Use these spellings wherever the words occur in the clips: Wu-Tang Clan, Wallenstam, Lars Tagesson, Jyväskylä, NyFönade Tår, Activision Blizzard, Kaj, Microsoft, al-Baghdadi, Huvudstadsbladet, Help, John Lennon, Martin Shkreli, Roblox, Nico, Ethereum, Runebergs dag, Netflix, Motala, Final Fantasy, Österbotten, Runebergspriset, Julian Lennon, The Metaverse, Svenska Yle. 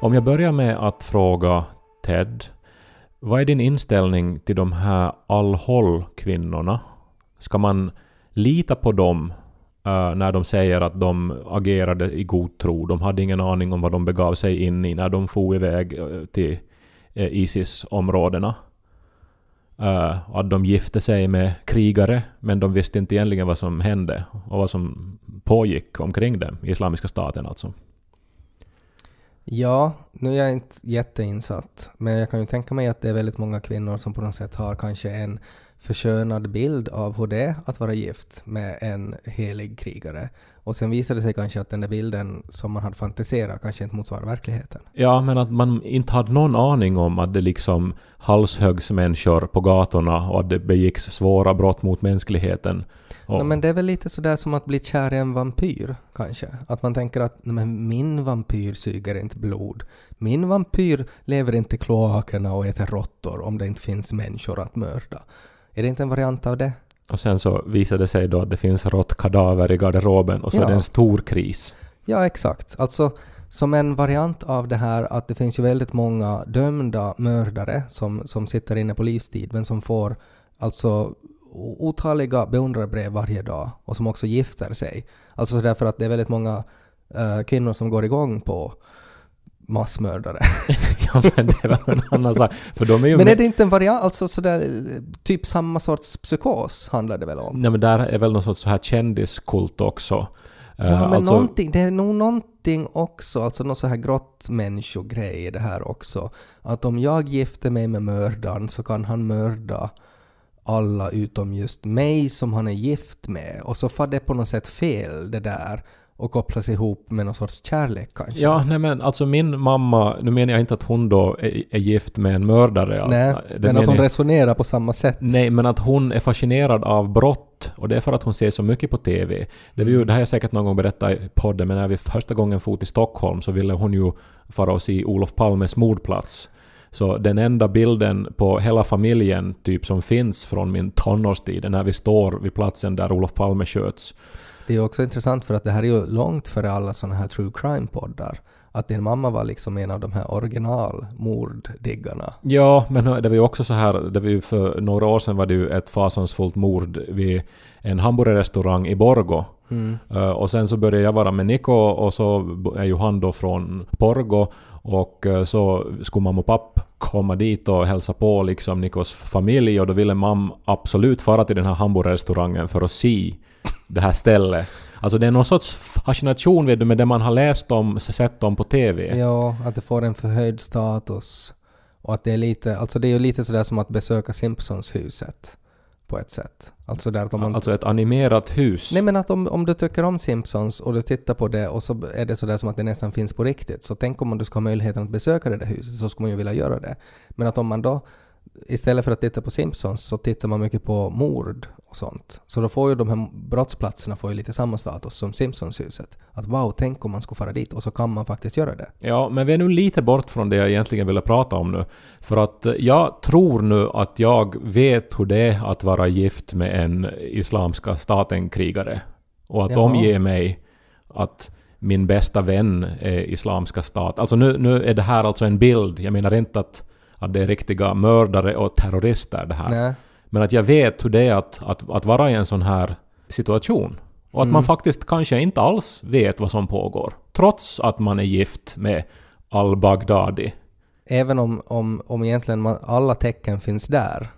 Om jag börjar med att fråga Ted, vad är din inställning till de här Al-Hol-kvinnorna? Ska man lita på dem när de säger att de agerade i god tro? De hade ingen aning om vad de begav sig in i när de for iväg till ISIS-områdena. Att de gifte sig med krigare, men de visste inte egentligen vad som hände och vad som pågick omkring dem i Islamiska staten alltså. Ja, nu är jag inte jätteinsatt, men jag kan ju tänka mig att det är väldigt många kvinnor som på något sätt har kanske en förskönad bild av hur det är att vara gift med en helig krigare. Och sen visade det sig kanske att den där bilden som man hade fantiserat kanske inte motsvarar verkligheten. Ja, men att man inte hade någon aning om att det liksom halshögs människor på gatorna och att det begicks svåra brott mot mänskligheten. Och... nej, men det är väl lite sådär som att bli kär i en vampyr kanske. Att man tänker att nej, men min vampyr suger inte blod. Min vampyr lever inte i kloakerna och äter råttor om det inte finns människor att mörda. Är det inte en variant av det? Och sen så visade det sig då att det finns råttkadaver i garderoben och så är det en stor kris. Ja, exakt. Alltså som en variant av det här att det finns ju väldigt många dömda mördare som sitter inne på livstid men som får alltså otaliga beundrarbrev varje dag och som också gifter sig. Alltså därför att det är väldigt många kvinnor som går igång på massmördare. Ja, men det var en annan sak. För de är ju men är det inte en variant, alltså sådär, typ samma sorts psykos handlar det väl om? Nej, men där är väl någon sorts så här kändiskult också. Ja, men alltså... det är nog någonting också, alltså någon så här grottmänniskogrej i det här också. Att om jag gifter mig med mördaren så kan han mörda alla utom just mig som han är gift med. Och så får det på något sätt fel det där. Och kopplas ihop med någon sorts kärlek kanske. Ja, nej men alltså min mamma, nu menar jag inte att hon då är gift med en mördare. Nej, men att hon resonerar på samma sätt. Nej, men att hon är fascinerad av brott. Och det är för att hon ser så mycket på tv. Det här jag säkert någon gång berättat i podden, men när vi första gången for till Stockholm så ville hon ju fara och se Olof Palmes mordplats. Så den enda bilden på hela familjen typ som finns från min tonårstid är när vi står vid platsen där Olof Palme sköts. Det är också intressant för att det här är ju långt före alla sådana här true crime-poddar. Att din mamma var liksom en av de här originalmorddiggarna. Ja, men det var ju också så här, det var ju för några år sedan var det ju ett fasansfullt mord vid en hamburgerrestaurang i Borgo. Mm. Och sen så började jag vara med Nico och så är ju han då från Borgo och så skulle mamma och pappa komma dit och hälsa på liksom Nikos familj och då ville mamma absolut fara till den här hamburgerrestaurangen för att se det här stället. Alltså det är någon sorts fascination med det man har läst om, sett om på tv. Ja, att det får en förhöjd status och att det är lite, alltså det är ju lite sådär som att besöka Simpsons-huset på ett sätt. Alltså, där att om man... alltså ett animerat hus. Nej, men att om du tycker om Simpsons och du tittar på det och så är det sådär som att det nästan finns på riktigt, så tänk om du ska ha möjligheten att besöka det där huset så ska man ju vilja göra det. Men att om man då istället för att titta på Simpsons så tittar man mycket på mord och sånt. Så då får ju de här brottsplatserna får ju lite samma status som Simpsons-huset. Att wow, tänk om man skulle fara dit och så kan man faktiskt göra det. Ja, men vi är nu lite bort från det jag egentligen ville prata om nu. För att jag tror nu att jag vet hur det är att vara gift med en Islamiska staten-krigare. Och att de ger mig att... min bästa vän är Islamiska stat. Alltså nu är det här alltså en bild. Jag menar inte att det är riktiga mördare och terrorister det här. Nej. Men att jag vet hur det är att vara i en sån här situation. Och att man faktiskt kanske inte alls vet vad som pågår. Trots att man är gift med al-Baghdadi. Även om egentligen alla tecken finns där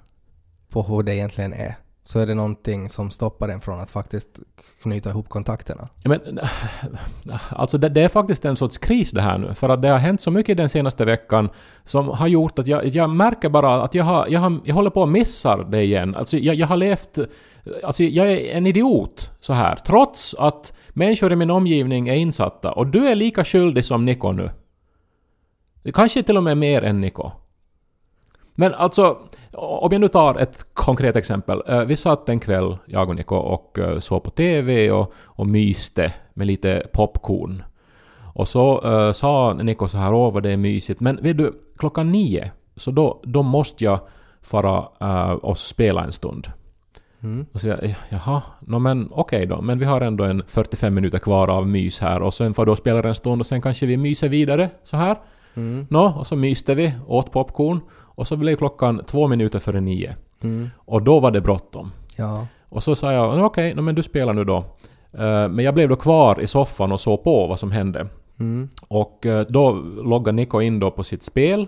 på hur det egentligen är. Så är det någonting som stoppar en från att faktiskt knyta ihop kontakterna. Men, alltså det är faktiskt en sorts kris det här nu. För att det har hänt så mycket den senaste veckan som har gjort att jag märker bara att jag håller på att missa det igen. Alltså jag har levt... alltså jag är en idiot så här. Trots att människor i min omgivning är insatta. Och du är lika skyldig som Nico nu. Kanske till och med mer än Nico. Men alltså... om jag nu tar ett konkret exempel. Vi satt en kväll, jag och Nico, och såg på tv och myste med lite popcorn. Och så sa Nico så här, åh vad det är mysigt. Men vet du, 9:00, så då måste jag fara och spela en stund. Mm. Och så jag, jaha, no, men okej då. Men vi har ändå en 45 minuter kvar av mys här. Och sen får då spela en stund och sen kanske vi myser vidare så här. Och så myste vi, åt popcorn och så blev klockan 9:02. Och då var det bråttom. Ja. Och så sa jag, okej, men du spelar nu då. Men jag blev då kvar i soffan och såg på vad som hände. Och då loggade Nico in då på sitt spel.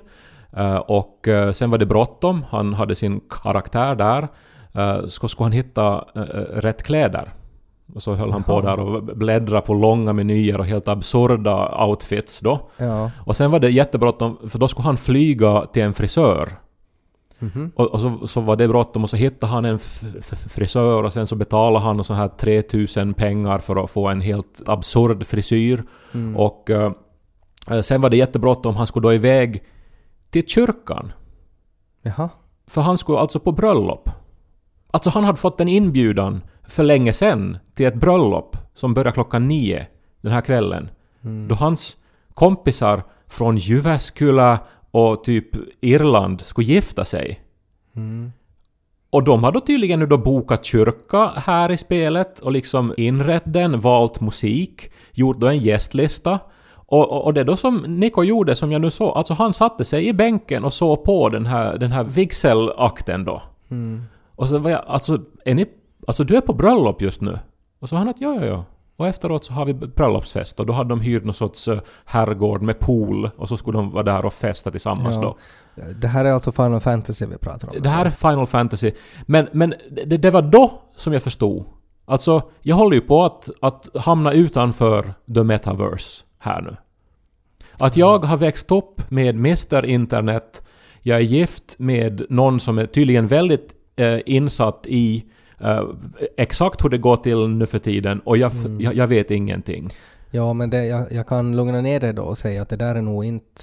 Och sen var det bråttom. Han hade sin karaktär där. Skulle han hitta rätt kläder? Och så höll han på där och bläddra på långa menyer och helt absurda outfits då. Ja. Och sen var det jättebråttom, för då skulle han flyga till en frisör. Och så var det bråttom och så hittade han en frisör och sen så betalade han så här 3000 pengar för att få en helt absurd frisyr. Och sen var det jättebråttom, han skulle då iväg till kyrkan. Jaha. För han skulle alltså på bröllop. Alltså han hade fått en inbjudan för länge sedan till ett bröllop som började 9:00 den här kvällen. Då hans kompisar från Jyväskylä och typ Irland skulle gifta sig. Och de hade tydligen nu då bokat kyrka här i spelet och liksom inrett den, valt musik, gjort då en gästlista. Och det då som Nico gjorde som jag nu såg, alltså han satte sig i bänken och såg på den här vigselakten då. Och så var jag, alltså du är på bröllop just nu. Och så var han att ja. Och efteråt så har vi bröllopsfest. Och då hade de hyrt någon sorts herrgård med pool. Och så skulle de vara där och festa tillsammans då. Det här är alltså Final Fantasy vi pratar om. Det här är Final Fantasy. Men det var då som jag förstod. Alltså jag håller ju på att hamna utanför The Metaverse här nu. Att jag har växt upp med Mr. Internet. Jag är gift med någon som är tydligen väldigt insatt i exakt hur det går till nu för tiden och jag vet ingenting. Ja, men jag kan lugna ner dig då och säga att det där är nog inte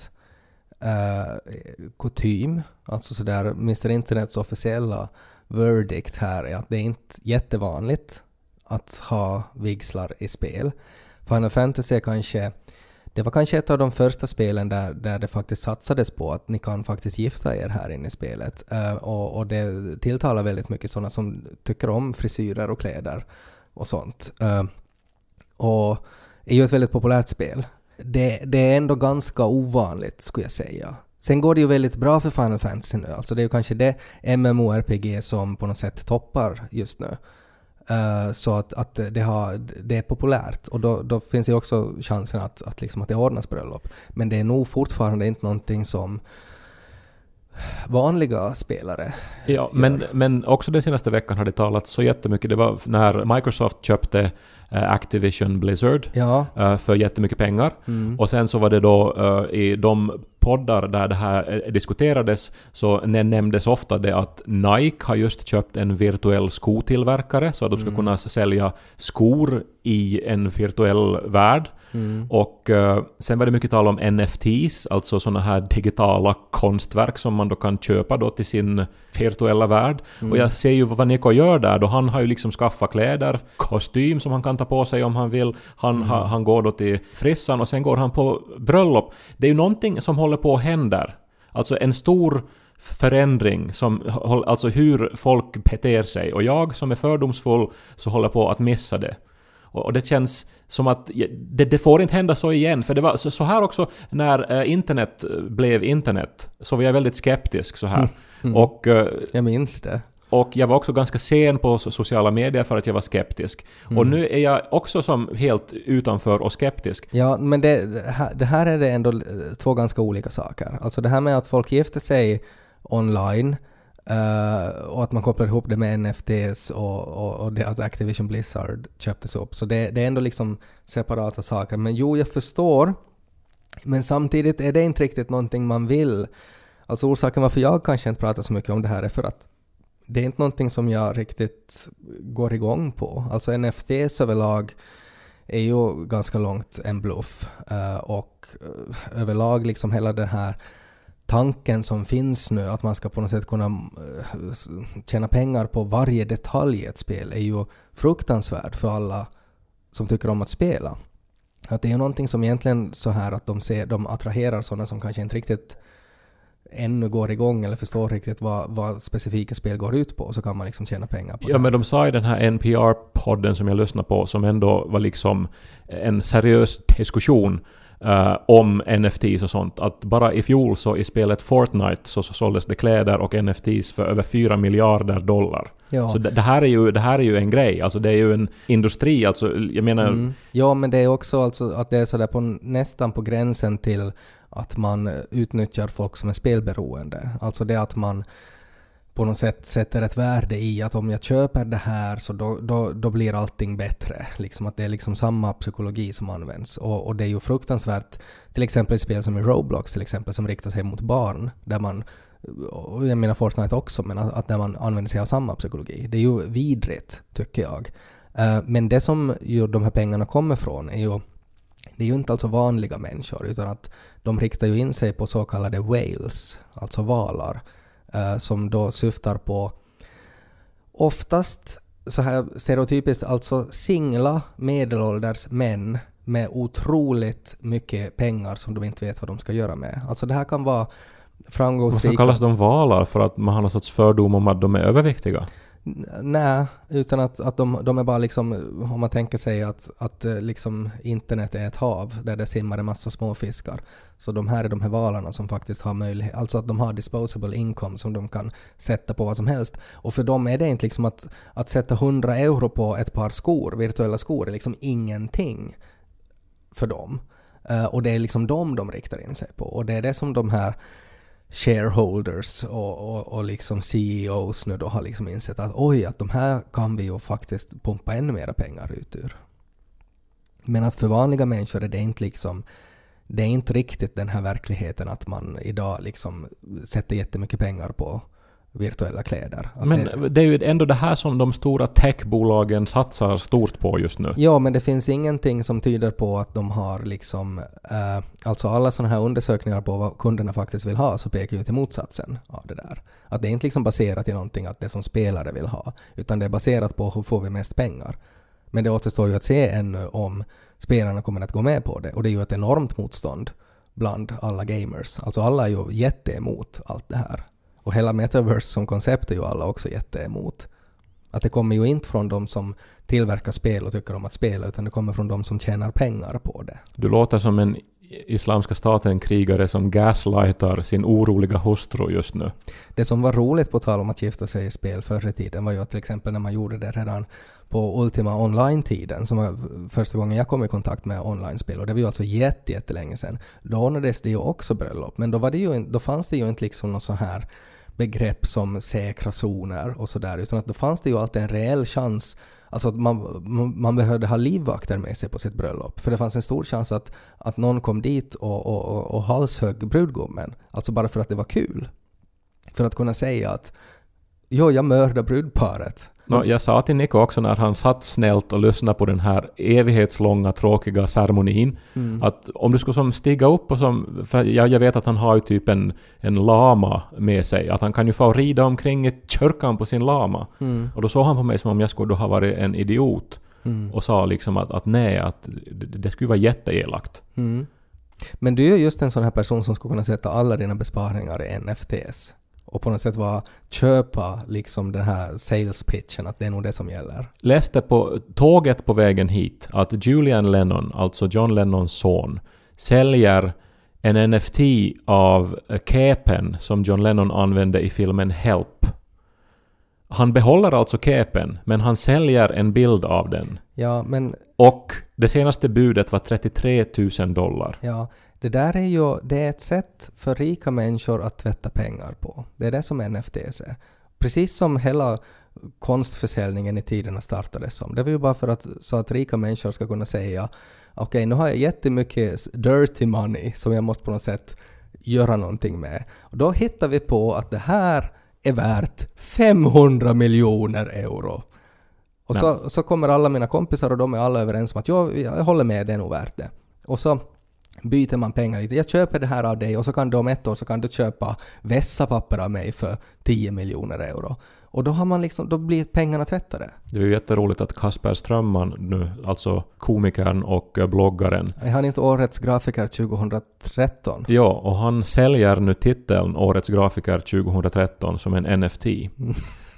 kutym. Alltså sådär, Mr. Internets officiella verdict här är att det är inte jättevanligt att ha vigslar i spel. Final Fantasy det var kanske ett av de första spelen där det faktiskt satsades på att ni kan faktiskt gifta er här inne i spelet. Och det tilltalar väldigt mycket sådana som tycker om frisyrer och kläder och sånt. Och är ju ett väldigt populärt spel. Det är ändå ganska ovanligt skulle jag säga. Sen går det ju väldigt bra för Final Fantasy nu. Alltså det är ju kanske det MMORPG som på något sätt toppar just nu. Så att det är populärt och då finns det också chansen att det ordnas bröllop. Men det är nog fortfarande inte någonting som vanliga spelare gör. Men också den senaste veckan har det talats så jättemycket. Det var när Microsoft köpte Activision Blizzard för jättemycket pengar. Och sen så var det då i de poddar där det här diskuterades så nämndes ofta det att Nike har just köpt en virtuell skotillverkare så att de ska kunna sälja skor i en virtuell värld. Och sen var det mycket tal om NFTs, alltså sådana här digitala konstverk som man då kan köpa då till sin virtuella värld. Och jag ser ju vad Nico gör där då. Han har ju liksom skaffat kläder, kostym som han kan ta på sig om han vill. Han går då till frissan och sen går han på bröllop. Det är ju någonting som håller på att hända. Alltså en stor förändring som, alltså hur folk beter sig. Och jag som är fördomsfull så håller på att missa det. Och det känns som att det får inte hända så igen. För det var så här också när internet blev internet så var jag väldigt skeptisk så här. Och jag minns det. Och jag var också ganska sen på sociala medier för att jag var skeptisk. Och nu är jag också som helt utanför och skeptisk. Ja, men det här är det ändå två ganska olika saker. Alltså det här med att folk gifter sig online och att man kopplar ihop det med NFTs och det att Activision Blizzard köptes upp. Så det är ändå liksom separata saker. Men jo, jag förstår. Men samtidigt är det inte riktigt någonting man vill. Alltså orsaken varför jag kanske inte pratar så mycket om det här är för att det är inte någonting som jag riktigt går igång på. Alltså NFTs överlag är ju ganska långt en bluff. Och överlag liksom hela den här tanken som finns nu att man ska på något sätt kunna tjäna pengar på varje detalj i ett spel är ju fruktansvärd för alla som tycker om att spela. Att det är någonting som egentligen så här att de attraherar sådana som kanske inte riktigt ännu går igång eller förstår riktigt vad specifika spel går ut på, så kan man liksom tjäna pengar på det. Ja, men de sa i den här NPR-podden som jag lyssnar på som ändå var liksom en seriös diskussion om NFTs och sånt. Att bara i fjol så i spelet Fortnite så såldes det kläder och NFTs för över $4 miljarder. Ja. Så det här är ju en grej. Alltså det är ju en industri. Alltså, jag menar... Ja, men det är också alltså att det är så där på, nästan på gränsen till att man utnyttjar folk som är spelberoende. Alltså det att man på något sätt sätter ett värde i att om jag köper det här så då blir allting bättre. Liksom att det är liksom samma psykologi som används. Och det är ju fruktansvärt, till exempel i spel som i Roblox till exempel, som riktar sig mot barn, där man, och jag menar Fortnite också, men att där man använder sig av samma psykologi. Det är ju vidrigt, tycker jag. Men det som ju de här pengarna kommer från är ju, det är ju inte alltså vanliga människor, utan att de riktar ju in sig på så kallade whales, alltså valar, som då syftar på oftast så här stereotypiskt alltså singla medelålders män med otroligt mycket pengar som de inte vet vad de ska göra med. Alltså det här kan vara framgångsrika... Varför kallas de valar? För att man har någon sorts fördom om att de är överviktiga? Nej, utan att de är bara liksom, om man tänker sig att liksom internet är ett hav där det simmar en massa småfiskar, så de här valarna som faktiskt har möjlighet, alltså att de har disposable income som de kan sätta på vad som helst, och för dem är det inte liksom att sätta 100 euro på ett par skor, virtuella skor är liksom ingenting för dem, och det är liksom de riktar in sig på, och det är det som de här shareholders och liksom CEOs nu då har liksom insett att oj, att de här kan vi ju faktiskt pumpa ännu mera pengar ut ur. Men att för vanliga människor är det inte liksom, det är inte riktigt den här verkligheten att man idag liksom sätter jättemycket pengar på virtuella kläder. Men det är ju ändå det här som de stora techbolagen satsar stort på just nu. Ja, men det finns ingenting som tyder på att de har liksom, alltså alla sådana här undersökningar på vad kunderna faktiskt vill ha, så pekar ju till motsatsen av det där. Att det är inte liksom baserat i någonting att det som spelare vill ha, utan det är baserat på hur får vi mest pengar. Men det återstår ju att se ännu om spelarna kommer att gå med på det, och det är ju ett enormt motstånd bland alla gamers. Alltså alla är ju jätteemot allt det här. Och hela Metaverse som koncept är ju alla också jätteemot. Att det kommer ju inte från de som tillverkar spel och tycker om att spela, utan det kommer från de som tjänar pengar på det. Du låter som en Islamiska staten-krigare som gaslightar sin oroliga hustru just nu. Det som var roligt på tal om att gifta sig i spel förr i tiden var ju att till exempel när man gjorde det redan på Ultima Online-tiden, som var första gången jag kom i kontakt med online-spel, och det var ju alltså jättelänge sedan. Då ordnades det ju också bröllop, men då fanns det ju inte liksom någon så här begrepp som säkra zoner och sådär, utan att då fanns det ju alltid en reell chans, alltså att man behövde ha livvakter med sig på sitt bröllop, för det fanns en stor chans att någon kom dit och halshögg brudgummen, alltså bara för att det var kul, för att kunna säga att ja, jag mördar brudparet. No, jag sa till Nico också när han satt snällt och lyssnade på den här evighetslånga tråkiga ceremonin, att om du skulle som stiga upp och som, för jag vet att han har ju typ en lama med sig, att han kan ju få rida omkring i kyrkan på sin lama, och då såg han på mig som om jag skulle ha varit en idiot, och sa liksom att nej, att det skulle vara jätteelakt. Men du är just en sån här person som skulle kunna sätta alla dina besparingar i NFTs och på något sätt köpa liksom den här sales pitchen, att det är nog det som gäller. Läste på tåget på vägen hit att Julian Lennon, alltså John Lennons son, säljer en NFT av kepen som John Lennon använde i filmen Help. Han behåller alltså kepen, men han säljer en bild av den. Ja, men... Och det senaste budet var $33,000. Ja. Det där är ju, det är ett sätt för rika människor att tvätta pengar på. Det är det som NFTs är. Precis som hela konstförsäljningen i tiderna startades som. Det var ju bara för att, så att rika människor ska kunna säga okej, nu har jag jättemycket dirty money som jag måste på något sätt göra någonting med. Och då hittar vi på att det här är värt 500 miljoner euro. Och så kommer alla mina kompisar och de är alla överens om att jag håller med, det är nog värt det. Och så byter man pengar lite. Jag köper det här av dig och så kan du om ett år så kan du köpa vässapapper av mig för 10 miljoner euro. Och då har man liksom, då blir pengarna tvättade. Det är ju jätteroligt att Kasper Strömmen nu, alltså komikern och bloggaren. Är han inte årets grafiker 2013? Ja, och han säljer nu titeln årets grafiker 2013 som en NFT.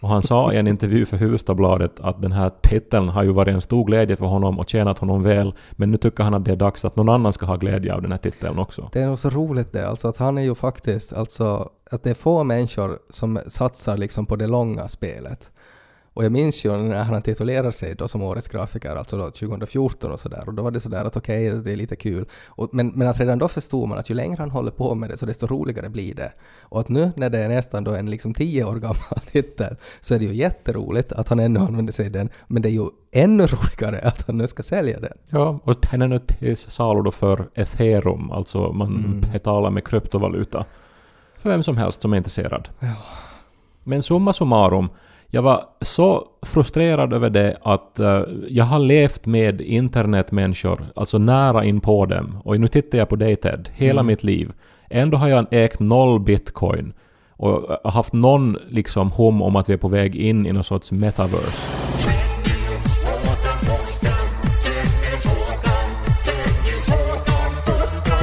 Och han sa i en intervju för Huvudstadsbladet att den här titeln har ju varit en stor glädje för honom och tjänat honom väl, men nu tycker han att det är dags att någon annan ska ha glädje av den här titeln också. Det är nog så roligt det, alltså att han är ju faktiskt, alltså att det är få människor som satsar liksom på det långa spelet. Och jag minns ju när han titulerade sig då som årets grafiker, alltså då 2014 och sådär. Och då var det sådär att okej, det är lite kul. Men att redan då förstod man att ju längre han håller på med det så desto roligare blir det. Och att nu när det är nästan då en liksom 10 år gammal titel så är det ju jätteroligt att han ännu använder sig den. Men det är ju ännu roligare att han nu ska sälja den. Ja, och den är nu till salu då för Ethereum. Alltså man betalar med kryptovaluta. För vem som helst som är intresserad. Ja. Men summa summarum, jag var så frustrerad över det att jag har levt med internetmänniskor, alltså nära in på dem. Och nu tittar jag på dig, Ted, hela mitt liv. Ändå har jag ägt 0 bitcoin och haft någon liksom hum om att vi är på väg in i någon sorts metaverse.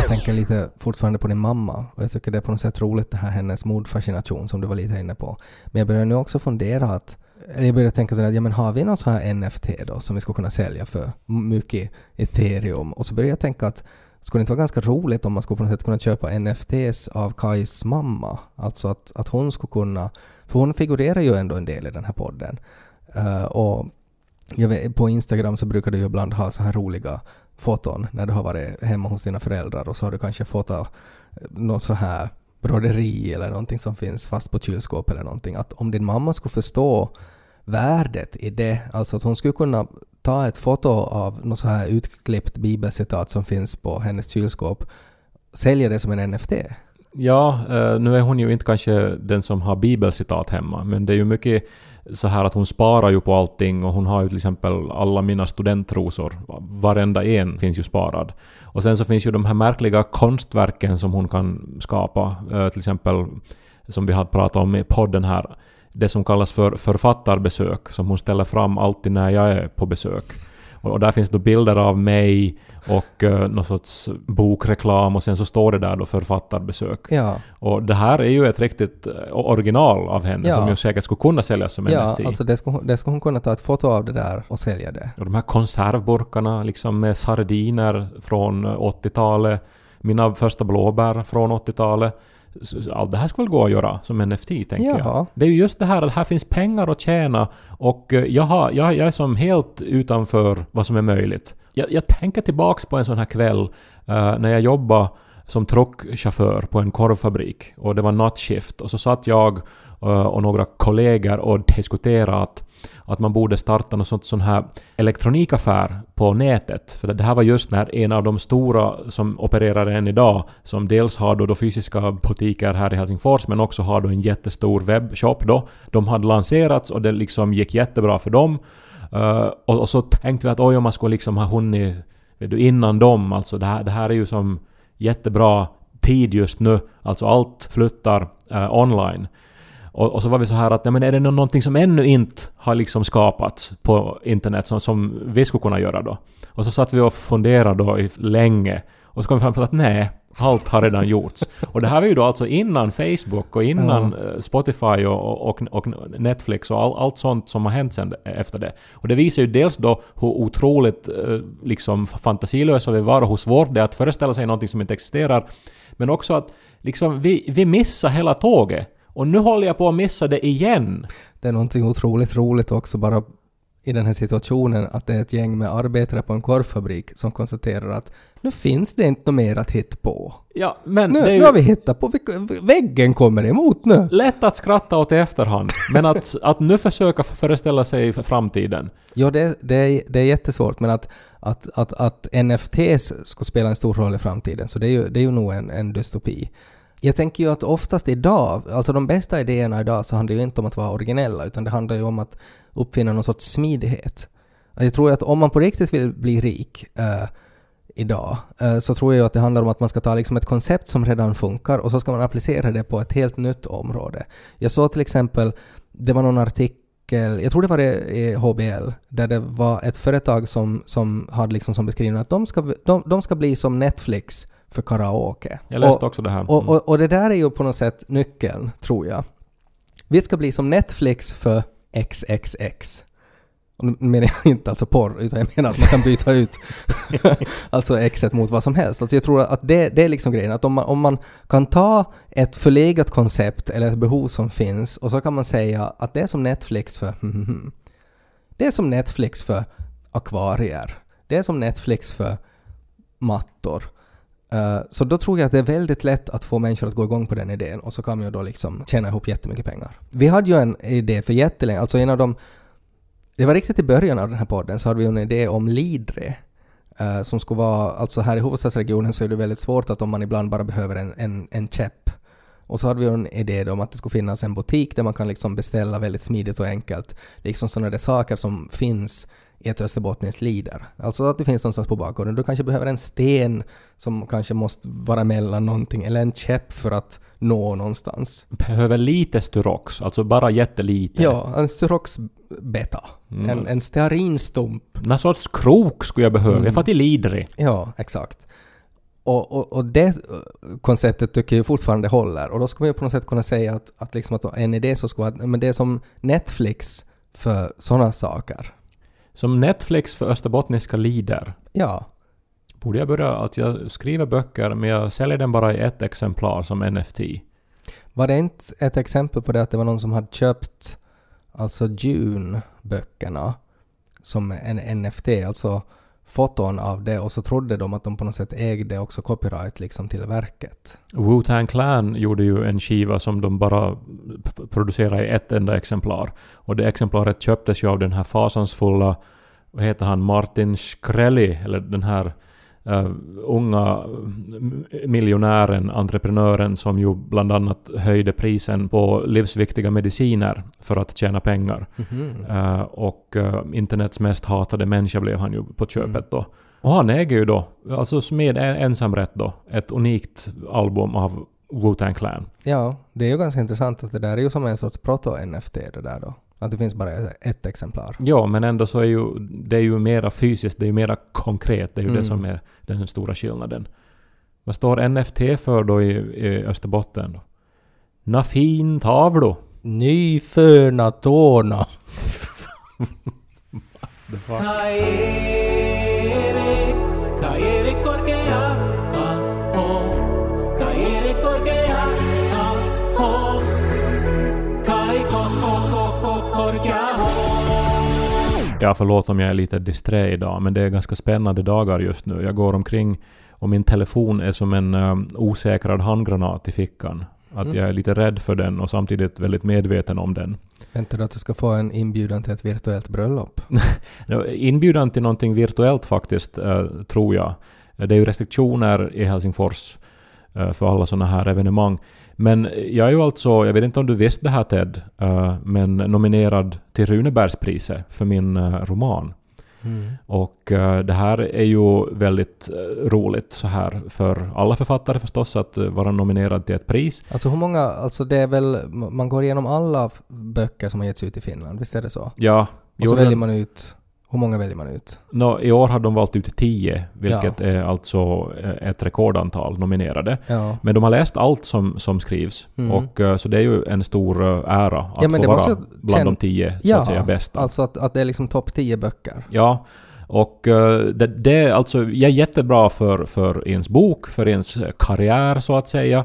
Jag tänker lite fortfarande på din mamma och jag tycker det är på något sätt roligt det här hennes modfascination som du var lite inne på. Men jag börjar nu också fundera att, eller jag börjar tänka sådär, ja men har vi någon sån här NFT då som vi ska kunna sälja för mycket Ethereum? Och så börjar jag tänka att skulle det inte vara ganska roligt om man skulle på något sätt kunna köpa NFTs av Kajs mamma? Alltså att hon skulle kunna, för hon figurerar ju ändå en del i den här podden. Och jag vet, på Instagram så brukar du ju ibland ha så här roliga foton när du har varit hemma hos dina föräldrar och så har du kanske fotat någon så här broderi eller någonting som finns fast på kylskåp eller någonting. Att om din mamma skulle förstå värdet i det, alltså att hon skulle kunna ta ett foto av något så här utklippt bibelcitat som finns på hennes kylskåp, sälja det som en NFT. Ja, nu är hon ju inte kanske den som har bibelcitat hemma, men det är ju mycket så här att hon sparar ju på allting och hon har ju till exempel alla mina studentrosor, varenda en finns ju sparad. Och sen så finns ju de här märkliga konstverken som hon kan skapa, till exempel som vi har pratat om i podden här, det som kallas för författarbesök som hon ställer fram alltid när jag är på besök. Och där finns då bilder av mig och någon sorts bokreklam och sen så står det där då författarbesök. Ja. Och det här är ju ett riktigt original av henne som ju säkert skulle kunna säljas som NFT. Alltså det ska hon kunna ta ett foto av det där och sälja det. Och de här konservburkarna liksom med sardiner från 80-talet, mina första blåbär från 80-talet. Allt det här skulle gå att göra som NFT, tänker jag. Det är ju just det här att här finns pengar att tjäna och jag är som helt utanför vad som är möjligt. Jag tänker tillbaka på en sån här kväll när jag jobbade som truckchaufför på en korvfabrik och det var nattskift och så satt jag och några kollegor och diskuterade att man borde starta någon sån här elektronikaffär på nätet. För det här var just när en av de stora som opererar än idag, som dels har då fysiska butiker här i Helsingfors men också har då en jättestor webbshop då. De hade lanserats och det liksom gick jättebra för dem. Och så tänkte vi att oj, om man skulle liksom ha hunnit innan dem, alltså det här är ju som jättebra tid just nu. Alltså allt flyttar online. Och så var vi så här att nej, men är det någonting som ännu inte har liksom skapats på internet som vi skulle kunna göra då? Och så satt vi och funderade då länge och så kom vi fram till att nej, allt har redan gjorts. Och det här var ju då alltså innan Facebook och innan Spotify och Netflix och allt sånt som har hänt sen efter det. Och det visar ju dels då hur otroligt liksom fantasilösa vi var och hur svårt det är att föreställa sig någonting som inte existerar. Men också att liksom, vi missar hela tåget. Och nu håller jag på att missa det igen. Det är någonting otroligt roligt också bara i den här situationen att det är ett gäng med arbetare på en korvfabrik som konstaterar att nu finns det inte mer att hitta på. Ja, men nu, det är ju... nu har vi hittat på, väggen kommer emot nu. Lätt att skratta åt i efterhand, men att nu försöka föreställa sig för framtiden. Ja, det är jättesvårt, men att NFTs ska spela en stor roll i framtiden, så det är ju nog en dystopi. Jag tänker ju att oftast idag, alltså de bästa idéerna idag så handlar ju inte om att vara originella utan det handlar ju om att uppfinna någon sorts smidighet. Jag tror att om man på riktigt vill bli rik idag så tror jag att det handlar om att man ska ta liksom ett koncept som redan funkar och så ska man applicera det på ett helt nytt område. Jag såg till exempel, det var någon artikel, jag tror det var i HBL, där det var ett företag som hade liksom som beskrivning att de ska bli som Netflix för karaoke. Jag läste också det här. Och det där är ju på något sätt nyckeln, tror jag. Vi ska bli som Netflix för XXX. Och nu menar jag inte alltså porr, utan jag menar att man kan byta ut alltså exet mot vad som helst. Alltså jag tror att det är liksom grejen. Att om man kan ta ett förlegat koncept eller ett behov som finns, och så kan man säga att det är som Netflix för det är som Netflix för akvarier. Det är som Netflix för mattor. Så då tror jag att det är väldigt lätt att få människor att gå igång på den idén, och så kan man ju då liksom tjäna ihop jättemycket pengar. Vi hade ju en idé för jättelänge, alltså en av dem. Det var riktigt i början av den här podden så hade vi en idé om Lidre som skulle vara, alltså här i huvudstadsregionen så är det väldigt svårt att om man ibland bara behöver en käpp. Och så hade vi en idé om att det skulle finnas en butik där man kan liksom beställa väldigt smidigt och enkelt. Liksom sådana där saker som finns i ett österbottniskt lider. Alltså att det finns någonstans på bakgården. Du kanske behöver en sten som kanske måste vara mellan någonting, eller en käpp för att nå någonstans. Behöver lite styrox, alltså bara jättelite. Ja, en styrox beta. Mm. En stearinstump. Någon sorts krok skulle jag behöva. Mm. Jag fattar lidrig. Ja, exakt. Och det konceptet tycker jag fortfarande håller. Och då skulle jag på något sätt kunna säga att, liksom att en idé så skulle vara, men det är som Netflix för sådana saker. Som Netflix för österbottniska lider. Ja. Borde jag börja att jag skriver böcker men jag säljer den bara i ett exemplar som NFT? Var det inte ett exempel på det att det var någon som hade köpt alltså Dune-böckerna som en NFT, alltså foton av det, och så trodde de att de på något sätt ägde också copyright liksom till verket. Wu-Tang Clan gjorde ju en skiva som de bara producerade i ett enda exemplar, och det exemplaret köptes ju av den här fasansfulla, vad heter han, Martin Shkreli, eller den här unga miljonären, entreprenören som ju bland annat höjde prisen på livsviktiga mediciner för att tjäna pengar. Mm-hmm. Och internets mest hatade människa blev han ju på köpet då. Och han äger ju då, alltså med ensamrätt då, ett unikt album av Wu-Tang Clan. Ja, det är ju ganska intressant att det där är ju som en sorts proto-NFT det där då. Att det finns bara ett exemplar. Ja, men ändå så är ju, det är ju mera fysiskt, det är ju mera konkret. Det är ju det som är den stora skillnaden. Vad står NFT för då i Österbotten? Då? Na fin tavlo. Nyföna tårna. What the fuck? Ja, förlåt om jag är lite disträ idag, men det är ganska spännande dagar just nu. Jag går omkring och min telefon är som en osäkrad handgranat i fickan. Att jag är lite rädd för den och samtidigt väldigt medveten om den. Väntar du att du ska få en inbjudan till ett virtuellt bröllop? Inbjudan till någonting virtuellt faktiskt, tror jag. Det är ju restriktioner i Helsingfors för alla sådana här evenemang. Men jag är ju alltså, jag vet inte om du visste det här Ted, men nominerad till Runebergspriset för min roman. Mm. Och det här är ju väldigt roligt så här för alla författare förstås att vara nominerad till ett pris. Alltså hur många, alltså det är väl, man går igenom alla böcker som har getts ut i Finland, visst är det så? Ja. Och så väljer man ut... Hur många väljer man ut? No, i år har de valt ut 10, vilket är alltså ett rekordantal nominerade. Ja. Men de har läst allt som skrivs. Mm. Och, så det är ju en stor ära att få vara bland de 10 så att säga, bästa. Alltså att det är liksom topp 10 böcker. Ja, och det är alltså, jag är jättebra för ens bok, för ens karriär så att säga.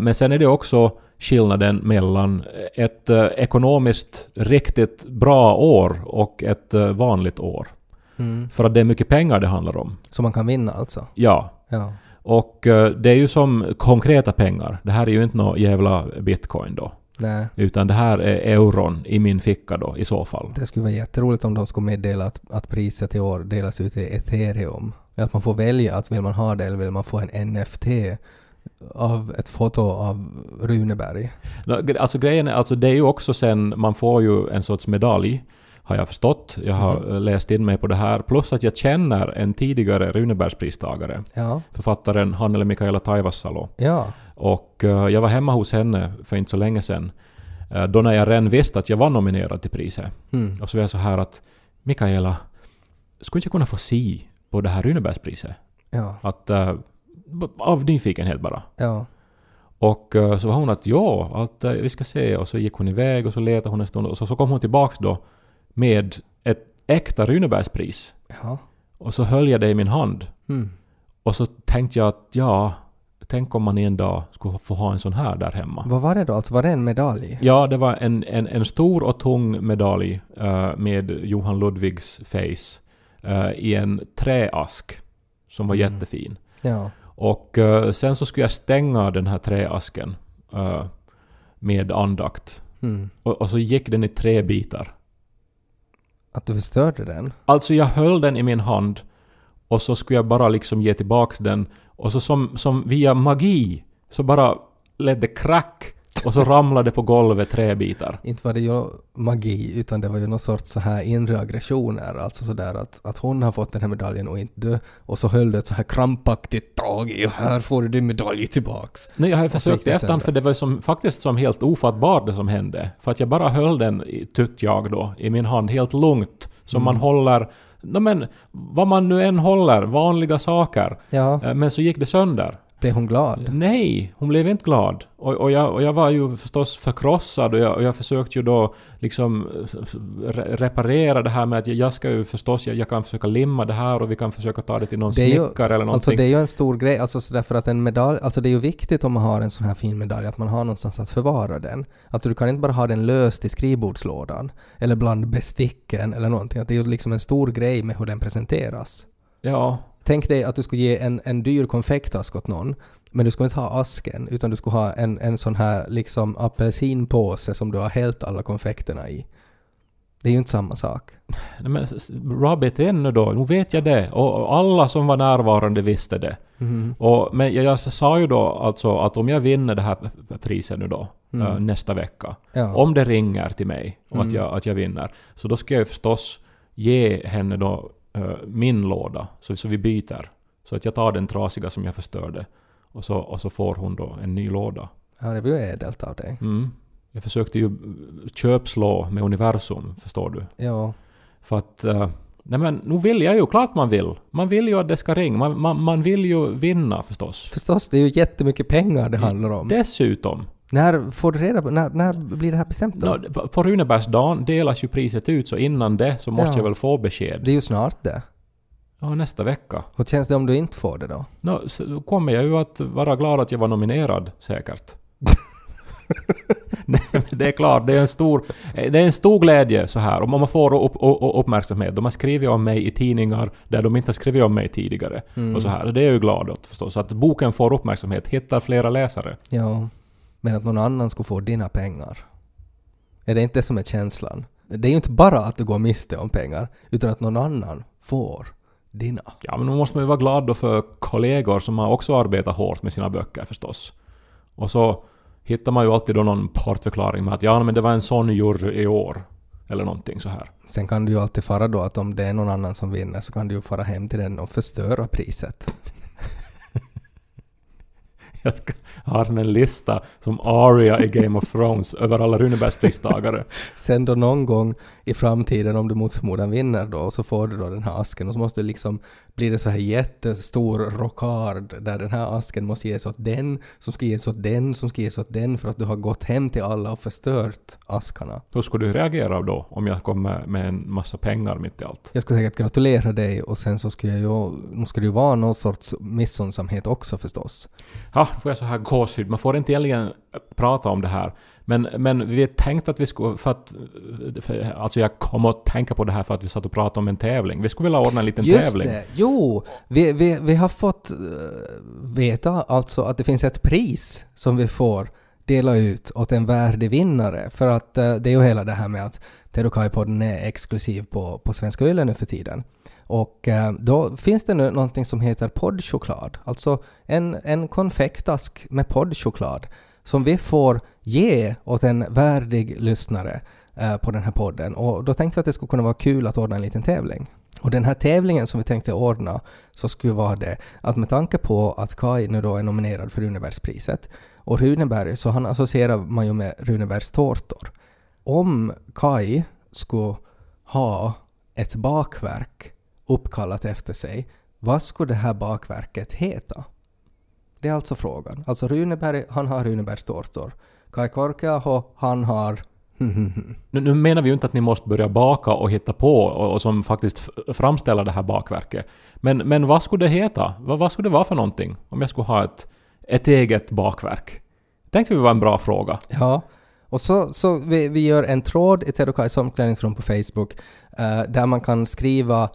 Men sen är det också skillnaden mellan ett ekonomiskt riktigt bra år och ett vanligt år. Mm. För att det är mycket pengar det handlar om. Så man kan vinna alltså? Ja. Och det är ju som konkreta pengar. Det här är ju inte någon jävla bitcoin då. Nej. Utan det här är euron i min ficka då i så fall. Det skulle vara jätteroligt om de skulle meddela att priset i år delas ut i Ethereum. Att man får välja att vill man ha det eller vill man få en NFT av ett foto av Runeberg. Alltså grejen är, alltså det är ju också sen, man får ju en sorts medalj, har jag förstått. Jag har läst in mig på det här. Plus att jag känner en tidigare Runebergspristagare. Ja. Författaren Hannele Mikaela Tajvassalo. Ja. Och jag var hemma hos henne för inte så länge sedan. Då när jag redan visste att jag var nominerad till priset. Mm. Och så var jag så här att Mikaela, skulle inte jag kunna få se på det här Runebergspriset? Ja. Att... av nyfikenhet bara. Ja. Och så var hon att ja, att vi ska se. Och så gick hon iväg och så letade hon en stund. Och så kom hon tillbaka då med ett äkta Runebergspris. Jaha. Och så höll jag det i min hand. Mm. Och så tänkte jag att ja, tänk om man en dag skulle få ha en sån här där hemma. Vad var det då? Alltså, var det en medalj? Ja, det var en stor och tung medalj med Johan Ludvigs face i en träask som var jättefin. Ja. Och sen så skulle jag stänga den här träasken med andakt. Mm. Och så gick den i 3 bitar. Att du förstörde den? Alltså jag höll den i min hand och så skulle jag bara liksom ge tillbaks den. Och så som via magi så bara ledde krack och så ramlade på golvet 3 bitar. Inte var det ju magi utan det var ju någon sorts så här inre aggressioner. Alltså sådär att hon har fått den här medaljen och inte du. Och så höll det ett så här krampaktigt tag i och här får du din medalj tillbaks. Nej, jag har försökt efterhand för det var faktiskt helt ofattbart det som hände. För att jag bara höll den, tyckte jag då, i min hand helt lugnt. Som man håller... No, men vad man nu än håller, vanliga saker. Ja. Men så gick det sönder. Blev hon glad? Nej, hon blev inte glad. Och jag var ju förstås förkrossad och jag försökte ju då liksom reparera det här med att jag ska ju förstås, jag kan försöka limma det här och vi kan försöka ta det till någon snickare eller någonting. Alltså det är ju en stor grej, alltså så därför att en medalj, alltså det är ju viktigt om man har en sån här fin medalj att man har någonstans att förvara den. Att du kan inte bara ha den löst i skrivbordslådan eller bland besticken eller någonting. Att det är ju liksom en stor grej med hur den presenteras. Ja. Tänk dig att du skulle ge en dyr konfektask åt någon, men du skulle inte ha asken utan du skulle ha en sån här liksom apelsinpåse som du har hällt alla konfekterna i. Det är ju inte samma sak. Nej, men rabbit ännu då, nu vet jag det. Och alla som var närvarande visste det. Mm. Men jag sa ju då alltså att om jag vinner det här priset nu då, nästa vecka, om det ringer till mig om att jag vinner, så då ska jag förstås ge henne då min låda, så vi byter så att jag tar den trasiga som jag förstörde och så får hon då en ny låda. Ja, det blir ju ädelt av dig. Mm. Jag försökte ju köpslå med universum, förstår du? Ja. För att nej men, nu vill jag ju, klart man vill. Man vill ju att det ska ringa. Man vill ju vinna förstås. Förstås, det är ju jättemycket pengar det handlar om. Dessutom. När får du reda på, när blir det här bestämt då? På Runebergs dag delas ju priset ut, så innan det så måste jag väl få besked. Det är ju snart det. Ja, nästa vecka. Hur känns det om du inte får det då? Då kommer jag ju att vara glad att jag var nominerad, säkert. Det är klart, det är en stor glädje så här. Om man får uppmärksamhet. De har skrivit om mig i tidningar där de inte har skrivit om mig tidigare. Mm. Och så här. Det är ju glad åt, förstås. Att boken får uppmärksamhet, hittar flera läsare. Ja. Men att någon annan ska få dina pengar. Är det inte som är känslan? Det är ju inte bara att du går miste om pengar, utan att någon annan får dina. Ja, men då måste man ju vara glad då för kollegor som har också arbetat hårt med sina böcker förstås. Och så hittar man ju alltid då någon partförklaring med att ja, men det var en sån jury i år. Eller någonting så här. Sen kan du ju alltid fara då att om det är någon annan som vinner så kan du ju fara hem till den och förstöra priset. Jag har en lista som Arya i Game of Thrones över alla Runebergspristagare. Sen då någon gång i framtiden, om du mot förmodan vinner då, så får du då den här asken och så måste det liksom bli det så här jättestor rockard där den här asken måste ges åt den som ska ges åt den som ska ges åt den för att du har gått hem till alla och förstört askarna. Hur skulle du reagera då om jag kom med en massa pengar mitt i allt? Jag skulle säkert gratulera dig och sen så skulle det ju vara någon sorts missunnsamhet också förstås. Ja, får jag så här gåshud. Man får inte egentligen prata om det här. Men vi tänkte att vi skulle... Alltså jag kom att tänka på det här för att vi satt och pratade om en tävling. Vi skulle vilja ordna en liten tävling. Just det. Jo, vi har fått veta alltså att det finns ett pris som vi får dela ut åt en värdig vinnare. För att det är ju hela det här med att Ted och Kaj-podden är exklusiv på Svenska Yle nu för tiden. Och då finns det nu någonting som heter poddchoklad. Alltså en konfektask med poddchoklad som vi får ge åt en värdig lyssnare på den här podden. Och då tänkte jag att det skulle kunna vara kul att ordna en liten tävling. Och den här tävlingen som vi tänkte ordna så skulle vara det att med tanke på att Kaj nu då är nominerad för Runebergspriset och Runeberg, så han associerar man ju med Runebergs tårtor. Om Kaj skulle ha ett bakverk uppkallat efter sig, vad skulle det här bakverket heta? Det är alltså frågan. Alltså Runeberg, han har Runebergs tårtor. Kaj Korkeaho, han har... Nu menar vi ju inte att ni måste börja baka och hitta på och som faktiskt framställa det här bakverket. Men vad skulle det heta? Vad skulle det vara för någonting om jag skulle ha ett eget bakverk? Tänkte vi var en bra fråga. Ja, och så vi gör en tråd i Ted och Kajs omklädningsrum på Facebook där man kan skriva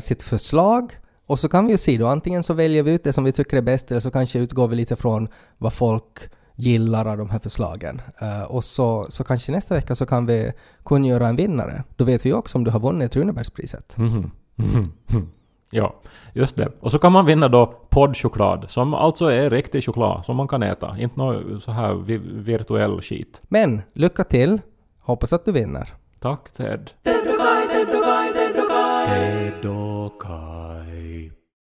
sitt förslag. Och så kan vi ju se då, antingen så väljer vi ut det som vi tycker är bäst eller så kanske utgår vi lite från vad folk gillar av de här förslagen. Och så kanske nästa vecka så kan vi kunngöra en vinnare. Då vet vi också om du har vunnit Runebergspriset. Mm-hmm. Mm-hmm. Ja, just det. Och så kan man vinna då poddchoklad som alltså är riktig choklad som man kan äta. Inte någon så här virtuell skit. Men lycka till. Hoppas att du vinner. Tack Ted. Ted och Kaj.